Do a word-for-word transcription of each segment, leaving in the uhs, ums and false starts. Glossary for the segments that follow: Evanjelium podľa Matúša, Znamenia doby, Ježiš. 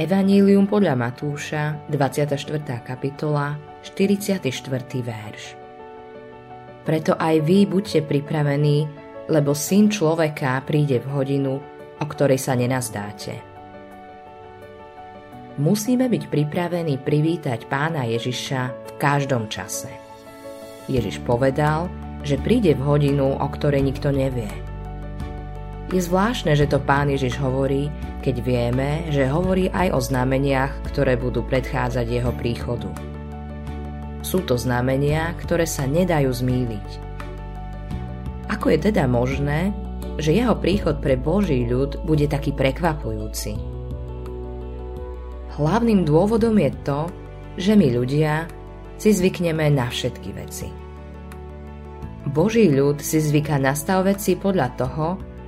Evanjelium podľa Matúša, dvadsiata štvrtá kapitola, štyridsiaty štvrtý verš. Preto aj vy buďte pripravení, lebo Syn človeka príde v hodinu, o ktorej sa nenazdáte. Musíme byť pripravení privítať Pána Ježiša v každom čase. Ježiš povedal, že príde v hodinu, o ktorej nikto nevie. Je zvláštne, že to Pán Ježiš hovorí, keď vieme, že hovorí aj o znameniach, ktoré budú predchádzať jeho príchodu. Sú to znamenia, ktoré sa nedajú zmýliť. Ako je teda možné, že jeho príchod pre Boží ľud bude taký prekvapujúci? Hlavným dôvodom je to, že my ľudia si zvykneme na všetky veci. Boží ľud si zvyká nastav veci podľa toho,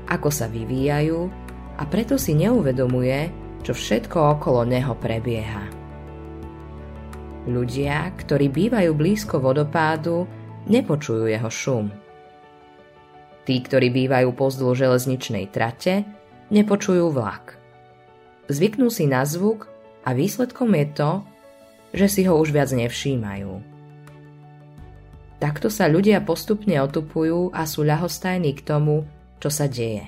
ako sa vyvíjajú, a preto si neuvedomuje, čo všetko okolo neho prebieha. Ľudia, ktorí bývajú blízko vodopádu, nepočujú jeho šum. Tí, ktorí bývajú pozdĺž železničnej trate, nepočujú vlak. Zvyknú si na zvuk a výsledkom je to, že si ho už viac nevšímajú. Takto sa ľudia postupne otupujú a sú ľahostajní k tomu, čo sa deje.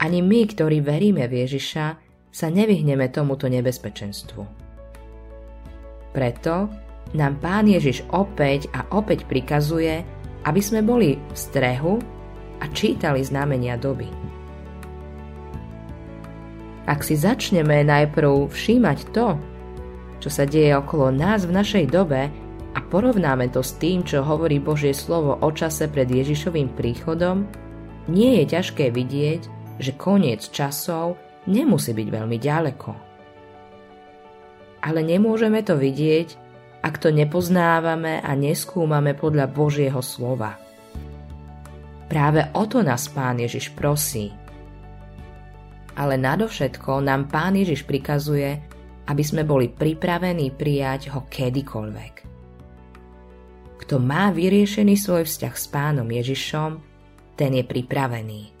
Ani my, ktorí veríme v Ježiša, sa nevyhneme tomuto nebezpečenstvu. Preto nám Pán Ježiš opäť a opäť prikazuje, aby sme boli v strehu a čítali znamenia doby. Ak si začneme najprv všímať to, čo sa deje okolo nás v našej dobe, a porovnáme to s tým, čo hovorí Božie slovo o čase pred Ježišovým príchodom, nie je ťažké vidieť, že koniec časov nemusí byť veľmi ďaleko. Ale nemôžeme to vidieť, ak to nepoznávame a neskúmame podľa Božieho slova. Práve o to nás Pán Ježiš prosí. Ale nadovšetko nám Pán Ježiš prikazuje, aby sme boli pripravení prijať ho kedykoľvek. Kto má vyriešený svoj vzťah s Pánom Ježišom, ten je pripravený.